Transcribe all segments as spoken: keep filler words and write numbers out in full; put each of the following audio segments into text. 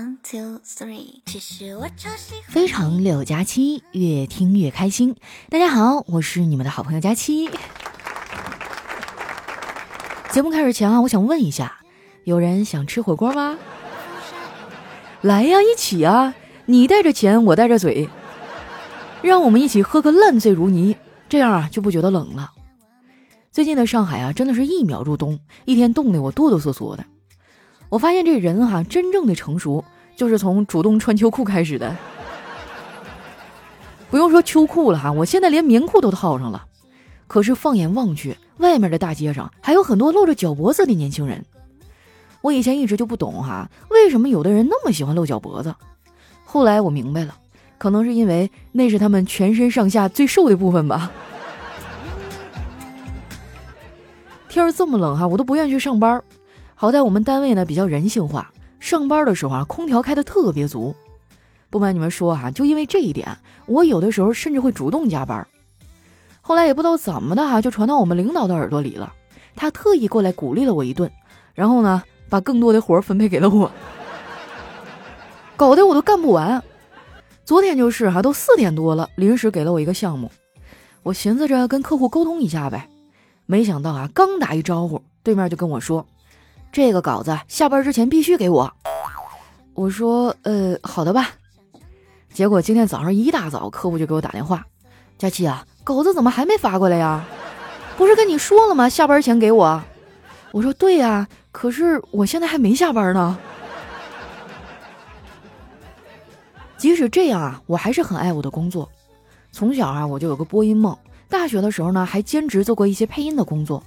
One, two, three. 其实我超喜欢非常柳佳期，越听越开心。大家好，我是你们的好朋友佳期。节目开始前啊，我想问一下，有人想吃火锅吗？来呀，一起啊！你带着钱，我带着嘴，让我们一起喝个烂醉如泥，这样啊就不觉得冷了。最近的上海啊，真的是一秒入冬，一天冻得我哆哆嗦嗦的。我发现这人哈、啊，真正的成熟就是从主动穿秋裤开始的。不用说秋裤了哈、啊，我现在连棉裤都套上了。可是放眼望去，外面的大街上还有很多露着脚脖子的年轻人。我以前一直就不懂哈、啊，为什么有的人那么喜欢露脚脖子？后来我明白了，可能是因为那是他们全身上下最瘦的部分吧。天儿这么冷哈、啊，我都不愿意去上班。好在我们单位呢比较人性化，上班的时候啊空调开得特别足。不瞒你们说啊，就因为这一点，我有的时候甚至会主动加班。后来也不知道怎么的哈、啊，就传到我们领导的耳朵里了。他特意过来鼓励了我一顿，然后呢把更多的活分配给了我，搞得我都干不完。昨天就是哈、啊，都四点多了，临时给了我一个项目，我寻思着跟客户沟通一下呗。没想到啊，刚打一招呼，对面就跟我说，这个稿子下班之前必须给我。我说呃好的吧。结果今天早上一大早，客户就给我打电话，佳期啊，稿子怎么还没发过来呀？不是跟你说了吗，下班前给我。我说对呀、啊，可是我现在还没下班呢。即使这样啊，我还是很爱我的工作。从小啊我就有个播音梦，大学的时候呢还兼职做过一些配音的工作。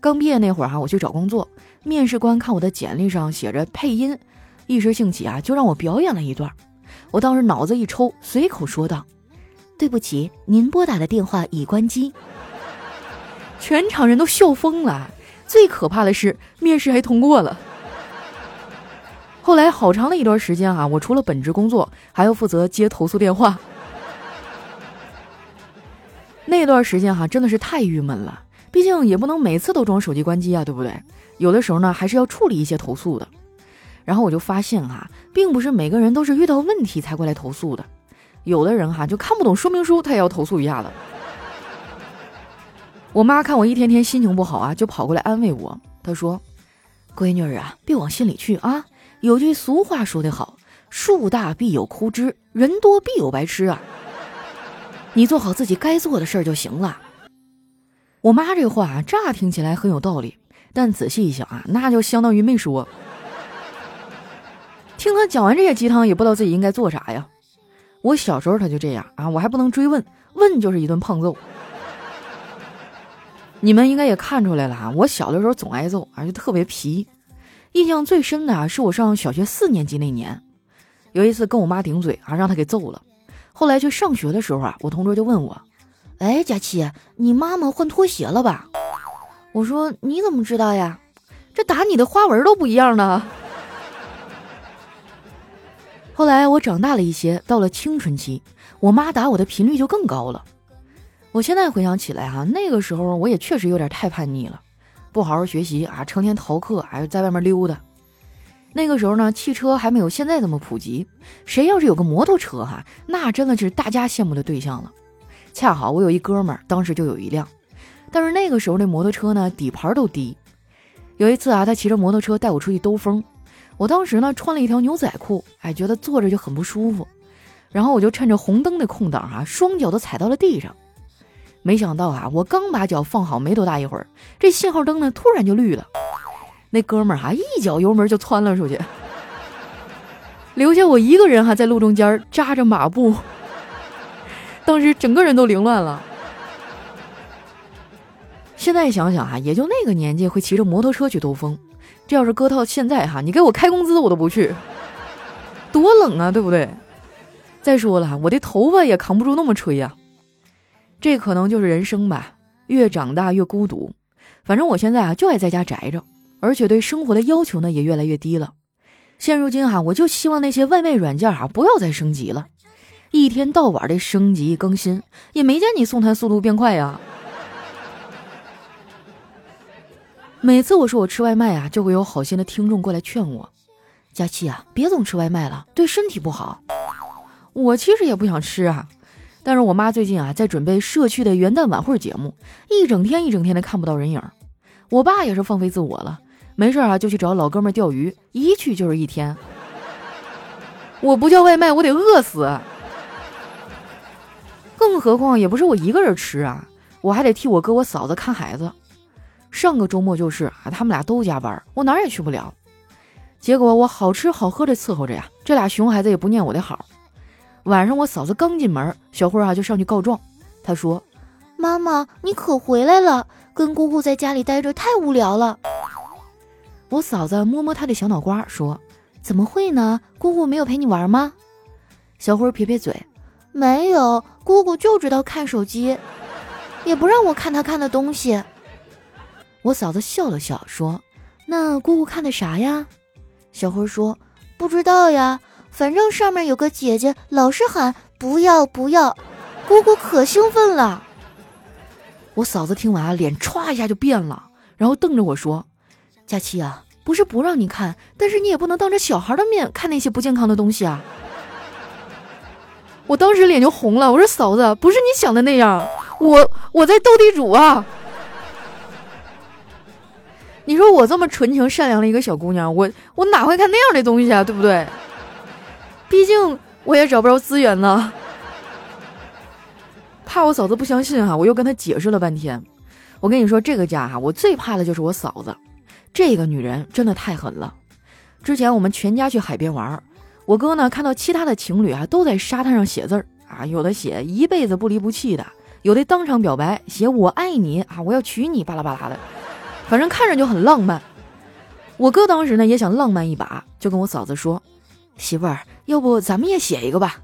刚毕业那会儿啊，我去找工作，面试官看我的简历上写着配音，一时兴起啊，就让我表演了一段。我当时脑子一抽，随口说道：“对不起，您拨打的电话已关机。”全场人都笑疯了。最可怕的是，面试还通过了。后来好长的一段时间啊，我除了本职工作，还要负责接投诉电话。那段时间哈、啊，真的是太郁闷了。毕竟也不能每次都装手机关机啊，对不对？有的时候呢，还是要处理一些投诉的。然后我就发现啊，并不是每个人都是遇到问题才过来投诉的，有的人哈、啊、就看不懂说明书，他也要投诉一下的。我妈看我一天天心情不好啊，就跑过来安慰我，她说：“闺女啊，别往心里去啊。有句俗话说得好，树大必有枯枝，人多必有白痴啊。你做好自己该做的事儿就行了。”我妈这话啊，乍听起来很有道理，但仔细一想啊，那就相当于没说。听她讲完这些鸡汤，也不知道自己应该做啥呀。我小时候她就这样啊，我还不能追问，问就是一顿胖揍。你们应该也看出来了啊，我小的时候总挨揍啊，就特别皮。印象最深的啊，是我上小学四年级那年，有一次跟我妈顶嘴啊，让她给揍了。后来去上学的时候啊，我同桌就问我。哎，佳期，你妈妈换拖鞋了吧？我说你怎么知道呀？这打你的花纹都不一样呢。后来我长大了一些，到了青春期，我妈打我的频率就更高了。我现在回想起来哈、啊，那个时候我也确实有点太叛逆了，不好好学习啊，成天逃课，还、啊、在外面溜达。那个时候呢，汽车还没有现在这么普及，谁要是有个摩托车哈、啊，那真的是大家羡慕的对象了。恰好我有一哥们儿，当时就有一辆，但是那个时候那摩托车呢，底盘都低。有一次啊，他骑着摩托车带我出去兜风，我当时呢穿了一条牛仔裤，哎，觉得坐着就很不舒服，然后我就趁着红灯的空档啊，双脚都踩到了地上。没想到啊，我刚把脚放好没多大一会儿，这信号灯呢突然就绿了，那哥们儿啊一脚油门就窜了出去，留下我一个人还、啊、在路中间扎着马步。当时整个人都凌乱了。现在想想啊，也就那个年纪会骑着摩托车去兜风，这要是搁到现在哈、啊，你给我开工资我都不去，多冷啊，对不对？再说了，我的头发也扛不住那么吹啊。这可能就是人生吧，越长大越孤独。反正我现在啊就爱在家宅着，而且对生活的要求呢也越来越低了。现如今哈、啊，我就希望那些外卖软件啊不要再升级了。一天到晚的升级更新，也没见你送餐速度变快呀。每次我说我吃外卖啊，就会有好心的听众过来劝我，佳琪啊，别总吃外卖了，对身体不好。我其实也不想吃啊，但是我妈最近啊在准备社区的元旦晚会节目，一整天一整天的看不到人影。我爸也是放飞自我了，没事啊就去找老哥们钓鱼，一去就是一天。我不叫外卖我得饿死，更何况也不是我一个人吃啊，我还得替我哥我嫂子看孩子。上个周末就是啊，他们俩都加班，我哪儿也去不了。结果我好吃好喝的伺候着呀，这俩熊孩子也不念我的好。晚上我嫂子刚进门，小慧啊就上去告状，她说：“妈妈，你可回来了，跟姑姑在家里待着太无聊了。”我嫂子摸摸她的小脑瓜说：“怎么会呢？姑姑没有陪你玩吗？”小辉撇撇嘴：“没有，姑姑就知道看手机，也不让我看她看的东西。”我嫂子笑了笑说：“那姑姑看的啥呀？”小辉说：“不知道呀，反正上面有个姐姐老是喊不要不要，姑姑可兴奋了。”我嫂子听完脸唰一下就变了，然后瞪着我说：“佳琪啊，不是不让你看，但是你也不能当着小孩的面看那些不健康的东西啊。”我当时脸就红了，我说：“嫂子，不是你想的那样，我我在斗地主啊。”你说我这么纯情善良的一个小姑娘，我我哪会看那样的东西啊，对不对？毕竟我也找不着资源呢。怕我嫂子不相信啊，我又跟她解释了半天。我跟你说，这个家啊，我最怕的就是我嫂子。这个女人真的太狠了。之前我们全家去海边玩，我哥呢看到其他的情侣啊都在沙滩上写字儿啊，有的写一辈子不离不弃的，有的当场表白写我爱你啊，我要娶你，巴拉巴拉的，反正看着就很浪漫。我哥当时呢也想浪漫一把，就跟我嫂子说：“媳妇儿，要不咱们也写一个吧？”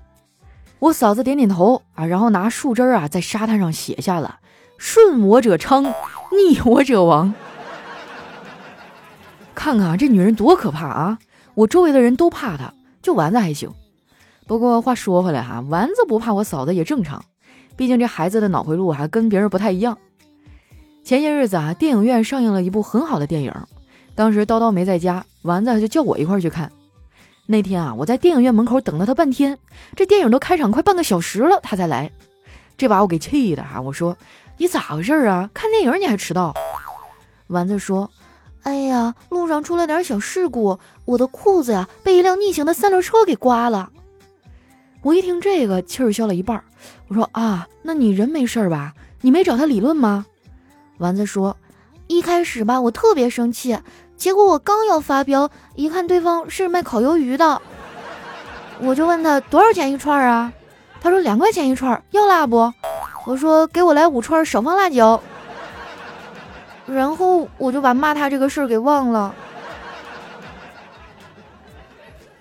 我嫂子点点头啊，然后拿树枝啊在沙滩上写下了“顺我者昌，逆我者亡”。看看这女人多可怕啊！我周围的人都怕她，就丸子还行。不过话说回来哈、啊，丸子不怕我嫂子也正常，毕竟这孩子的脑回路还、啊、跟别人不太一样。前些日子啊，电影院上映了一部很好的电影，当时叨叨没在家，丸子就叫我一块去看。那天啊，我在电影院门口等了他半天，这电影都开场快半个小时了，他才来，这把我给气的啊！我说：“你咋回事啊？看电影你还迟到？”丸子说：“哎呀，路上出了点小事故，我的裤子呀、啊、被一辆逆行的三轮车给刮了。”我一听这个，气儿消了一半，我说：“啊，那你人没事吧？你没找他理论吗？”丸子说：“一开始吧，我特别生气，结果我刚要发飙，一看对方是卖烤鱿鱼的，我就问他多少钱一串啊？他说两块钱一串，要辣不？我说给我来五串，少放辣椒。”然后我就把骂他这个事儿给忘了。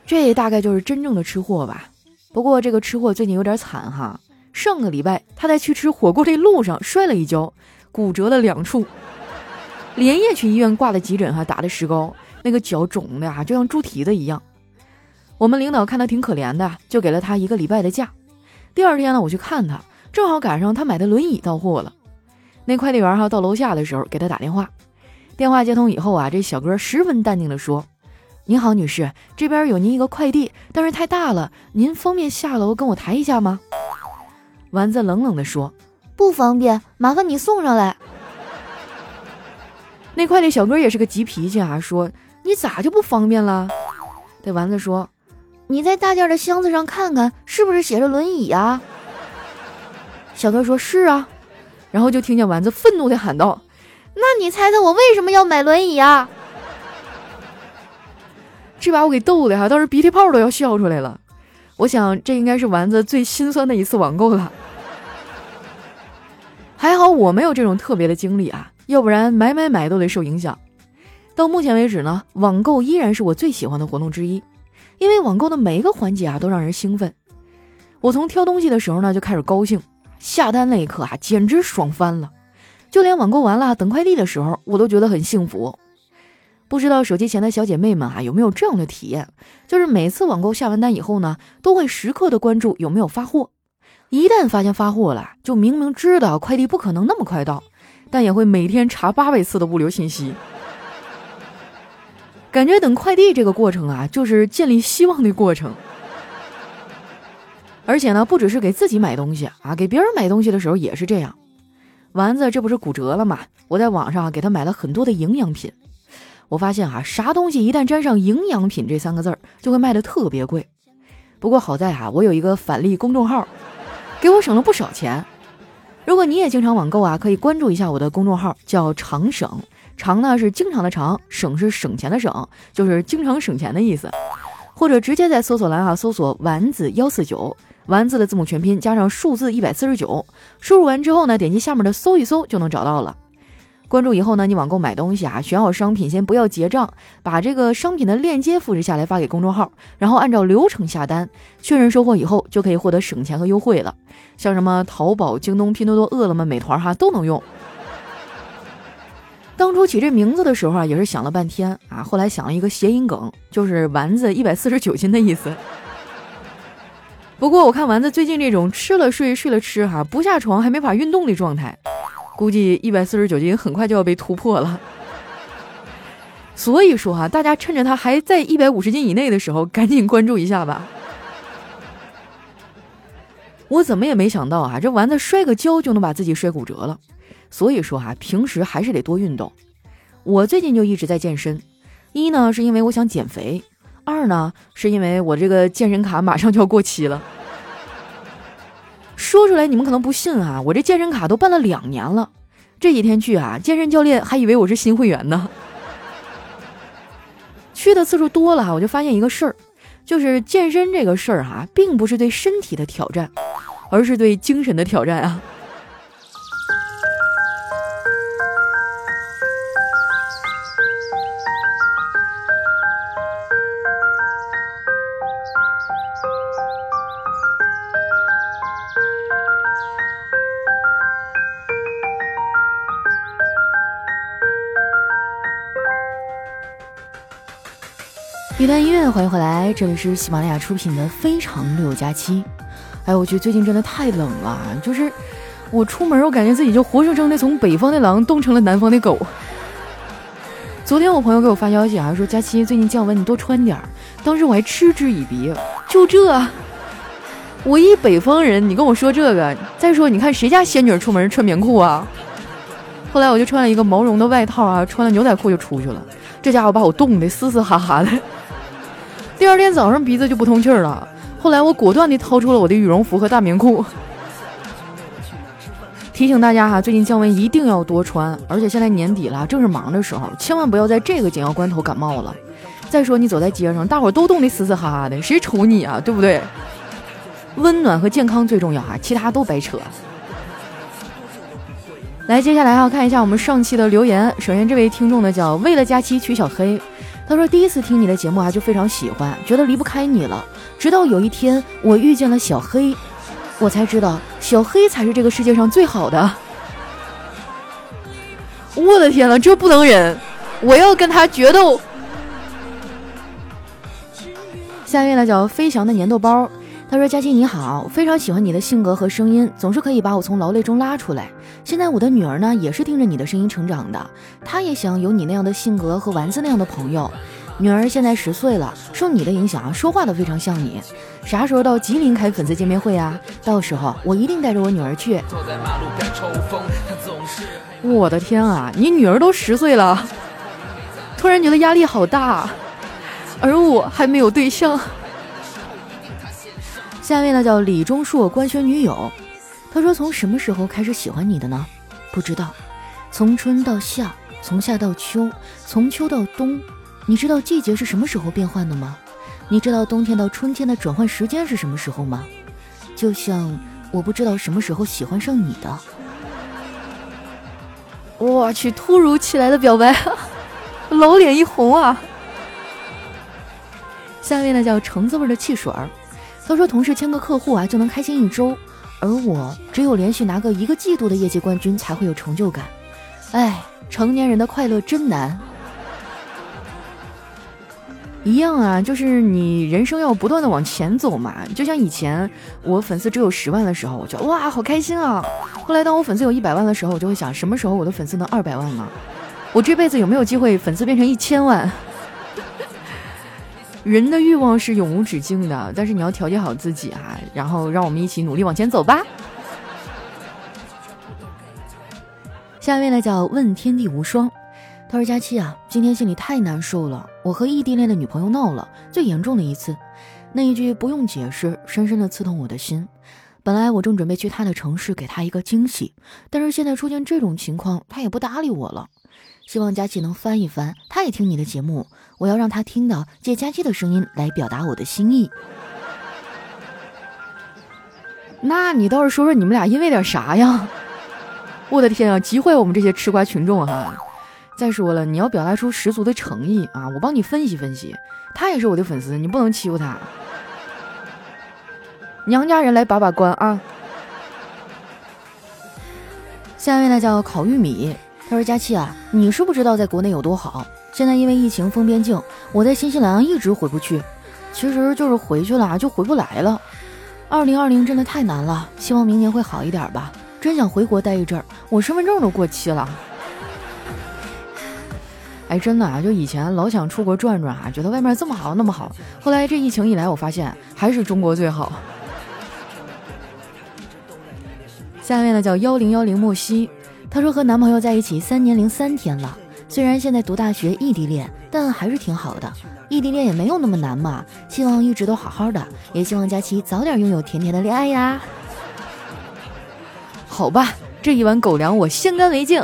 这大概就是真正的吃货吧。不过这个吃货最近有点惨哈，上个礼拜他在去吃火锅这路上摔了一跤，骨折了两处，连夜去医院挂了急诊哈、啊，打的石膏，那个脚肿的啊，就像猪蹄子一样。我们领导看他挺可怜的，就给了他一个礼拜的假。第二天呢，我去看他，正好赶上他买的轮椅到货了。那快递员哈到楼下的时候给他打电话，电话接通以后啊，这小哥十分淡定的说：“您好，女士，这边有您一个快递，但是太大了，您方便下楼跟我抬一下吗？”丸子冷冷的说：“不方便，麻烦你送上来。”那快递小哥也是个急脾气啊，说：“你咋就不方便了？”对丸子说：“你在大件的箱子上看看，是不是写着轮椅啊？”小哥说：“是啊。”然后就听见丸子愤怒地喊道：“那你猜猜我为什么要买轮椅啊？”这把我给逗的哈、啊，当时鼻涕泡都要笑出来了。我想这应该是丸子最心酸的一次网购了。还好我没有这种特别的经历啊，要不然买买买都得受影响。到目前为止呢，网购依然是我最喜欢的活动之一，因为网购的每一个环节啊都让人兴奋。我从挑东西的时候呢就开始高兴，下单那一刻啊，简直爽翻了！就连网购完了等快递的时候，我都觉得很幸福。不知道手机前的小姐妹们啊，有没有这样的体验？就是每次网购下完单以后呢，都会时刻的关注有没有发货。一旦发现发货了，就明明知道快递不可能那么快到，但也会每天查八百次的物流信息。感觉等快递这个过程啊，就是建立希望的过程。而且呢，不只是给自己买东西啊，给别人买东西的时候也是这样。丸子这不是骨折了吗？我在网上、啊、给他买了很多的营养品。我发现啊，啥东西一旦沾上营养品这三个字儿，就会卖得特别贵。不过好在啊，我有一个返利公众号，给我省了不少钱。如果你也经常网购啊，可以关注一下我的公众号，叫常省。常呢是经常的常，省是省钱的省，就是经常省钱的意思。或者直接在搜索栏啊搜索丸子一四九，丸子的字母全拼加上数字一四九，输入完之后呢，点击下面的搜一搜就能找到了。关注以后呢，你网购买东西啊，选好商品先不要结账，把这个商品的链接复制下来发给公众号，然后按照流程下单，确认收货以后就可以获得省钱和优惠了。像什么淘宝、京东、拼多多、饿了么、美团哈都能用。当初起这名字的时候啊，也是想了半天啊，后来想了一个谐音梗，就是丸子一四九斤的意思。不过我看丸子最近这种吃了睡睡了吃哈、啊，不下床还没法运动的状态，估计一四九斤很快就要被突破了。所以说啊，大家趁着他还在一百五十斤以内的时候赶紧关注一下吧。我怎么也没想到啊，这丸子摔个跤就能把自己摔骨折了。所以说啊，平时还是得多运动。我最近就一直在健身，一呢是因为我想减肥，二呢是因为我这个健身卡马上就要过期了。说出来你们可能不信啊，我这健身卡都办了两年了。这几天去啊，健身教练还以为我是新会员呢。去的次数多了啊，我就发现一个事儿，就是健身这个事儿啊，并不是对身体的挑战，而是对精神的挑战啊。一段音乐，欢迎回来，这里是喜马拉雅出品的《非常六加七》。哎，我觉得最近真的太冷了，就是我出门，我感觉自己就活生生的从北方的狼冻成了南方的狗。昨天我朋友给我发消息啊，说佳期最近降温，你多穿点。当时我还嗤之以鼻，就这，我一北方人，你跟我说这个？再说，你看谁家仙女出门穿棉裤啊？后来我就穿了一个毛绒的外套啊，穿了牛仔裤就出去了。这家伙把我冻得嘶嘶哈哈的。第二天早上鼻子就不通气儿了，后来我果断地掏出了我的羽绒服和大棉裤。提醒大家哈、啊，最近降温一定要多穿，而且现在年底了，正是忙的时候，千万不要在这个紧要关头感冒了。再说你走在街上，大伙都冻得嘶嘶哈哈的，谁瞅你啊，对不对？温暖和健康最重要啊，其他都白扯。来，接下来啊，看一下我们上期的留言。首先这位听众呢叫为了假期娶小黑，他说第一次听你的节目啊，就非常喜欢，觉得离不开你了。直到有一天我遇见了小黑，我才知道小黑才是这个世界上最好的。我的天了，这不能忍，我要跟他决斗。下面呢叫飞翔的粘豆包，他说佳期你好，非常喜欢你的性格和声音，总是可以把我从劳累中拉出来。现在我的女儿呢也是听着你的声音成长的，她也想有你那样的性格和丸子那样的朋友。女儿现在十岁了，受你的影响啊，说话都非常像你。啥时候到吉林开粉丝见面会啊？到时候我一定带着我女儿去。我的天啊，你女儿都十岁了，突然觉得压力好大，而我还没有对象。下面呢叫李钟硕官宣女友，他说从什么时候开始喜欢你的呢？不知道，从春到夏，从夏到秋，从秋到冬。你知道季节是什么时候变换的吗？你知道冬天到春天的转换时间是什么时候吗？就像我不知道什么时候喜欢上你的。我去，突如其来的表白，老脸一红啊。下面呢叫橙子味的汽水，他说同事签个客户啊就能开心一周，而我只有连续拿个一个季度的业绩冠军才会有成就感。哎，成年人的快乐真难。一样啊，就是你人生要不断的往前走嘛。就像以前我粉丝只有十万的时候，我觉得哇好开心啊。后来当我粉丝有一百万的时候，我就会想什么时候我的粉丝能二百万啊？我这辈子有没有机会粉丝变成一千万？人的欲望是永无止境的，但是你要调节好自己啊，然后让我们一起努力往前走吧。下一位呢叫问天地无双，他说：“佳期啊，今天心里太难受了，我和异地恋的女朋友闹了，最严重的一次，那一句不用解释深深的刺痛我的心。本来我正准备去她的城市给她一个惊喜，但是现在出现这种情况，她也不搭理我了。希望佳琪能翻一翻，她也听你的节目，我要让她听到借佳期的声音来表达我的心意。”那你倒是说说你们俩因为点啥呀？我的天啊，急坏我们这些吃瓜群众啊！再说了，你要表达出十足的诚意啊，我帮你分析分析。她也是我的粉丝，你不能欺负她。娘家人来把把关啊！下一位呢叫烤玉米，他说：“佳期啊，你是不知道在国内有多好，现在因为疫情封边境，我在新西兰一直回不去，其实就是回去了就回不来了。二零二零真的太难了，希望明年会好一点吧。真想回国待一阵儿，我身份证都过期了。”哎，真的啊，就以前老想出国转转啊，觉得外面这么好那么好，后来这疫情一来，我发现还是中国最好。下面呢叫幺零幺零莫西，她说和男朋友在一起三年零三天了，虽然现在读大学异地恋，但还是挺好的。异地恋也没有那么难嘛，希望一直都好好的，也希望佳期早点拥有甜甜的恋爱呀。好吧，这一碗狗粮我先干为敬。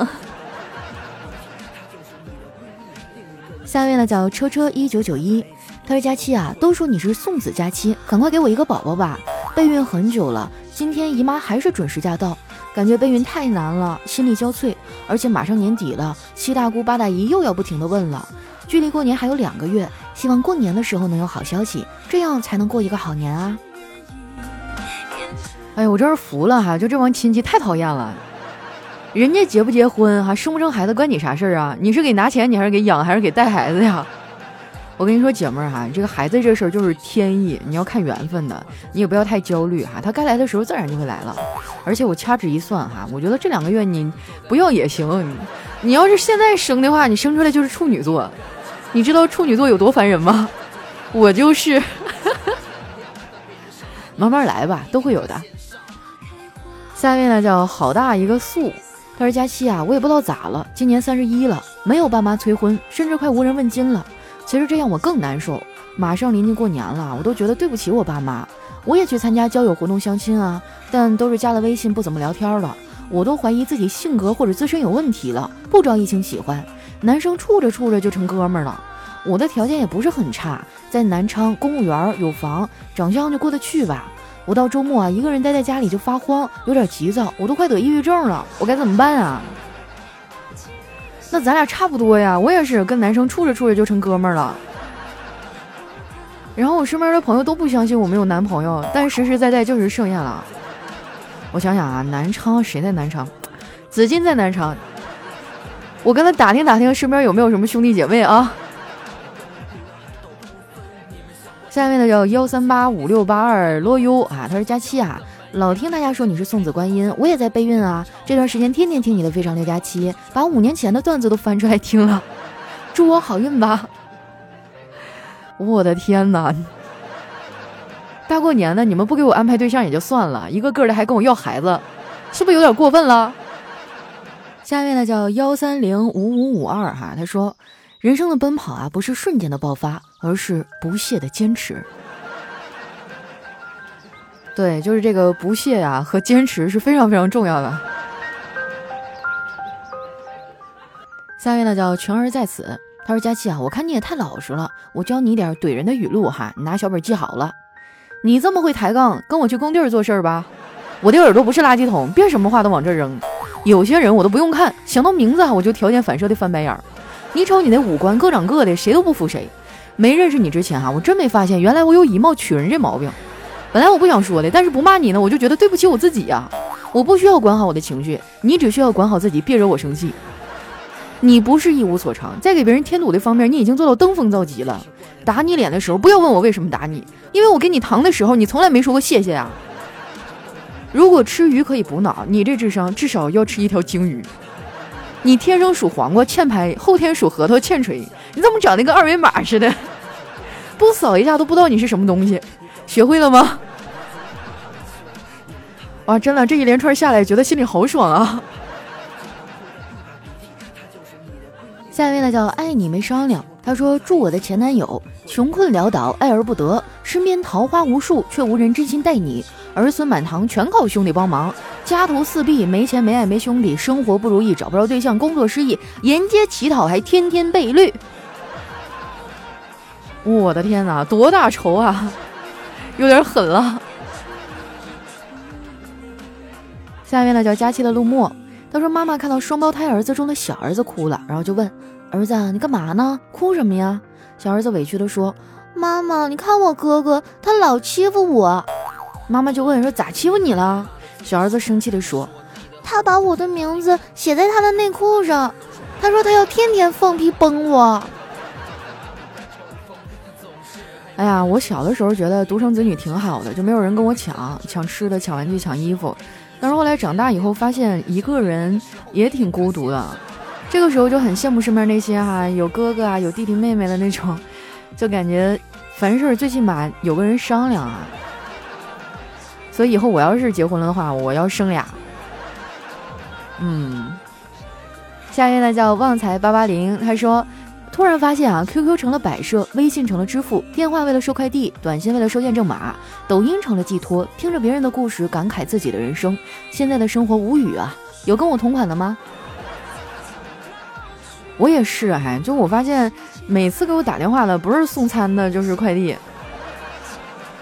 下面呢叫车车一九九一，她说：“佳期啊，都说你是送子佳期，赶快给我一个宝宝吧，备孕很久了。”今天姨妈还是准时驾到，感觉备孕太难了，心力交瘁，而且马上年底了，七大姑八大姨又要不停的问了。距离过年还有两个月，希望过年的时候能有好消息，这样才能过一个好年啊！哎呦，我真是服了哈、啊，就这帮亲戚太讨厌了，人家结不结婚哈、啊，生不生孩子关你啥事儿啊？你是给拿钱，你还是给养，还是给带孩子呀？我跟你说，姐妹儿哈，这个孩子这事儿就是天意，你要看缘分的，你也不要太焦虑哈，他该来的时候自然就会来了。而且我掐指一算哈，我觉得这两个月你不要也行，你你要是现在生的话，你生出来就是处女座，你知道处女座有多烦人吗？我就是，慢慢来吧，都会有的。下一位呢叫好大一个素，他说：“佳期啊，我也不知道咋了，今年三十一了，没有爸妈催婚，甚至快无人问津了。”其实这样我更难受，马上临近过年了，我都觉得对不起我爸妈。我也去参加交友活动相亲啊，但都是加了微信不怎么聊天了，我都怀疑自己性格或者自身有问题了，不招异性喜欢，男生处着处着就成哥们儿了。我的条件也不是很差，在南昌公务员有房，长相就过得去吧。我到周末啊一个人待在家里就发慌，有点急躁，我都快得抑郁症了，我该怎么办啊？那咱俩差不多呀，我也是跟男生处着处着就成哥们儿了。然后我身边的朋友都不相信我没有男朋友，但实实在在就是盛宴了。我想想啊，南昌谁在南昌？紫金在南昌。我跟他打听打听身边有没有什么兄弟姐妹啊。下面的叫幺三八五六八二罗优啊，他是佳期啊。老听大家说你是送子观音，我也在备孕啊，这段时间天天听你的非常六加七，把五年前的段子都翻出来听了，祝我好运吧。我的天哪，大过年的你们不给我安排对象也就算了，一个个的还跟我要孩子，是不是有点过分了？下面呢叫幺三零五五五二哈，他说人生的奔跑啊不是瞬间的爆发，而是不懈的坚持。对，就是这个不懈啊和坚持是非常非常重要的。下一位呢叫全儿在此，他说：“佳期啊，我看你也太老实了，我教你一点怼人的语录哈，你拿小本记好了。你这么会抬杠，跟我去工地做事儿吧。我的耳朵不是垃圾桶，别什么话都往这扔。有些人我都不用看，想到名字我就条件反射的翻白眼儿。你瞅你那五官各长各的，谁都不服谁。没认识你之前哈、啊，我真没发现原来我有以貌取人这毛病。”本来我不想说的，但是不骂你呢，我就觉得对不起我自己呀、啊。我不需要管好我的情绪，你只需要管好自己，别惹我生气。你不是一无所长，在给别人添堵的方面，你已经做到登峰造极了。打你脸的时候，不要问我为什么打你，因为我给你糖的时候，你从来没说过谢谢啊。如果吃鱼可以补脑，你这智商至少要吃一条鲸鱼。你天生属黄瓜欠拍，后天属核桃欠锤，你怎么长得跟二维码似的？不扫一下都不知道你是什么东西，学会了吗？哇，真的这一连串下来觉得心里好爽啊。下一位呢叫爱你没商量，他说祝我的前男友穷困潦倒爱而不得，身边桃花无数却无人真心待你，儿孙满堂全靠兄弟帮忙，家徒四壁没钱没爱没兄弟，生活不如意找不着对象，工作失意沿街乞讨，还天天被绿。我的天哪，多大仇啊，有点狠了。下面呢叫佳期的陆墨，他说妈妈看到双胞胎儿子中的小儿子哭了，然后就问儿子你干嘛呢，哭什么呀？小儿子委屈的说妈妈你看我哥哥他老欺负我。妈妈就问说咋欺负你了？小儿子生气的说他把我的名字写在他的内裤上，他说他要天天放屁崩我。哎呀，我小的时候觉得独生子女挺好的，就没有人跟我抢抢吃的抢玩具抢衣服，但是后来长大以后发现一个人也挺孤独的，这个时候就很羡慕身边那些哈、啊、有哥哥啊有弟弟妹妹的那种，就感觉凡事最起码有个人商量啊。所以以后我要是结婚了的话，我要生俩。嗯，下一位呢叫旺财八八零，他说突然发现啊 Q Q 成了摆设，微信成了支付，电话为了收快递，短信为了收验证码，抖音成了寄托，听着别人的故事感慨自己的人生，现在的生活无语啊，有跟我同款的吗？我也是，哎，就我发现每次给我打电话的不是送餐的就是快递，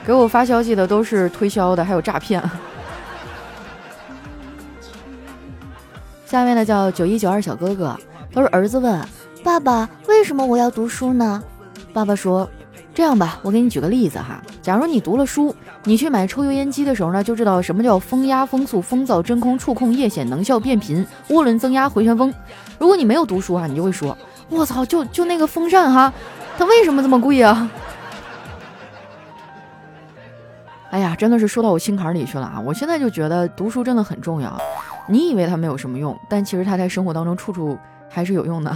给我发消息的都是推销的还有诈骗。下面呢叫九一九二小哥哥，他说儿子问爸爸为什么我要读书呢？爸爸说这样吧，我给你举个例子哈，假如你读了书，你去买抽油烟机的时候呢，就知道什么叫风压风速风噪真空触控液显能效变频涡轮增压回旋风。如果你没有读书啊，你就会说我操，就就那个风扇哈，它为什么这么贵啊？哎呀，真的是说到我心坎里去了啊！我现在就觉得读书真的很重要，你以为它没有什么用，但其实它在生活当中处处还是有用的。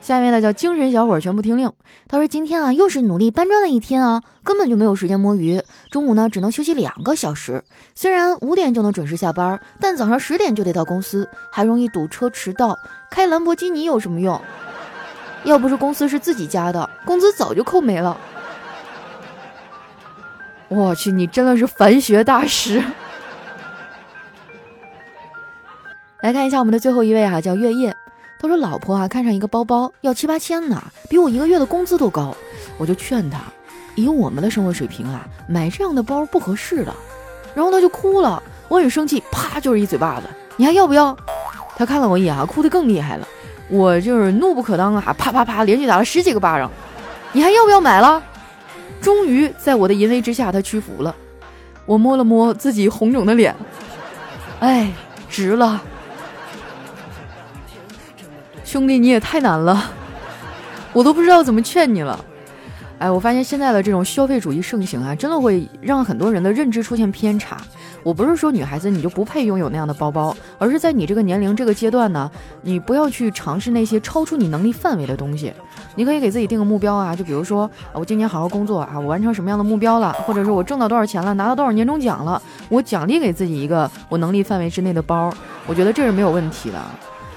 下面呢叫精神小伙全部听令，他说今天啊又是努力搬砖的一天啊，根本就没有时间摸鱼，中午呢只能休息两个小时，虽然五点就能准时下班，但早上十点就得到公司，还容易堵车迟到，开兰博基尼有什么用？要不是公司是自己家的，工资早就扣没了。我去，你真的是反学大师。来看一下我们的最后一位啊，叫月夜，他说老婆啊看上一个包包要七八千呢，比我一个月的工资都高，我就劝他以我们的生活水平啊买这样的包不合适的，然后他就哭了，我很生气，啪就是一嘴巴子，你还要不要？他看了我一眼啊，哭得更厉害了，我就是怒不可当啊，啪啪啪连续打了十几个巴掌，你还要不要买了？终于在我的淫威之下他屈服了，我摸了摸自己红肿的脸，哎，值了，兄弟你也太难了，我都不知道怎么劝你了。哎，我发现现在的这种消费主义盛行啊，真的会让很多人的认知出现偏差。我不是说女孩子你就不配拥有那样的包包，而是在你这个年龄这个阶段呢，你不要去尝试那些超出你能力范围的东西。你可以给自己定个目标啊，就比如说我今年好好工作啊，我完成什么样的目标了，或者说我挣到多少钱了，拿到多少年终奖了，我奖励给自己一个我能力范围之内的包，我觉得这是没有问题的。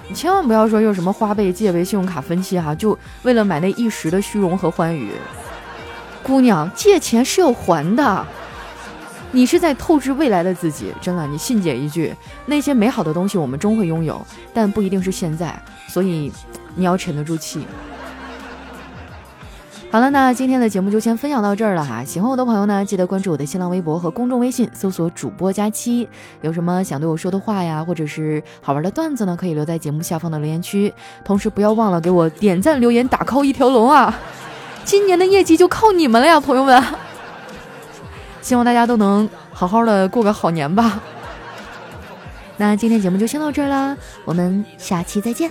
你千万不要说用什么花呗、借呗、信用卡分期哈、啊，就为了买那一时的虚荣和欢愉。姑娘，借钱是要还的，你是在透支未来的自己。真的，你信姐一句，那些美好的东西我们终会拥有，但不一定是现在，所以你要沉得住气。好了，那今天的节目就先分享到这儿了哈。喜欢我的朋友呢，记得关注我的新浪微博和公众微信，搜索主播佳期。有什么想对我说的话呀，或者是好玩的段子呢，可以留在节目下方的留言区。同时不要忘了给我点赞、留言、打 call 一条龙啊！今年的业绩就靠你们了呀，朋友们！希望大家都能好好的过个好年吧。那今天节目就先到这儿啦，我们下期再见。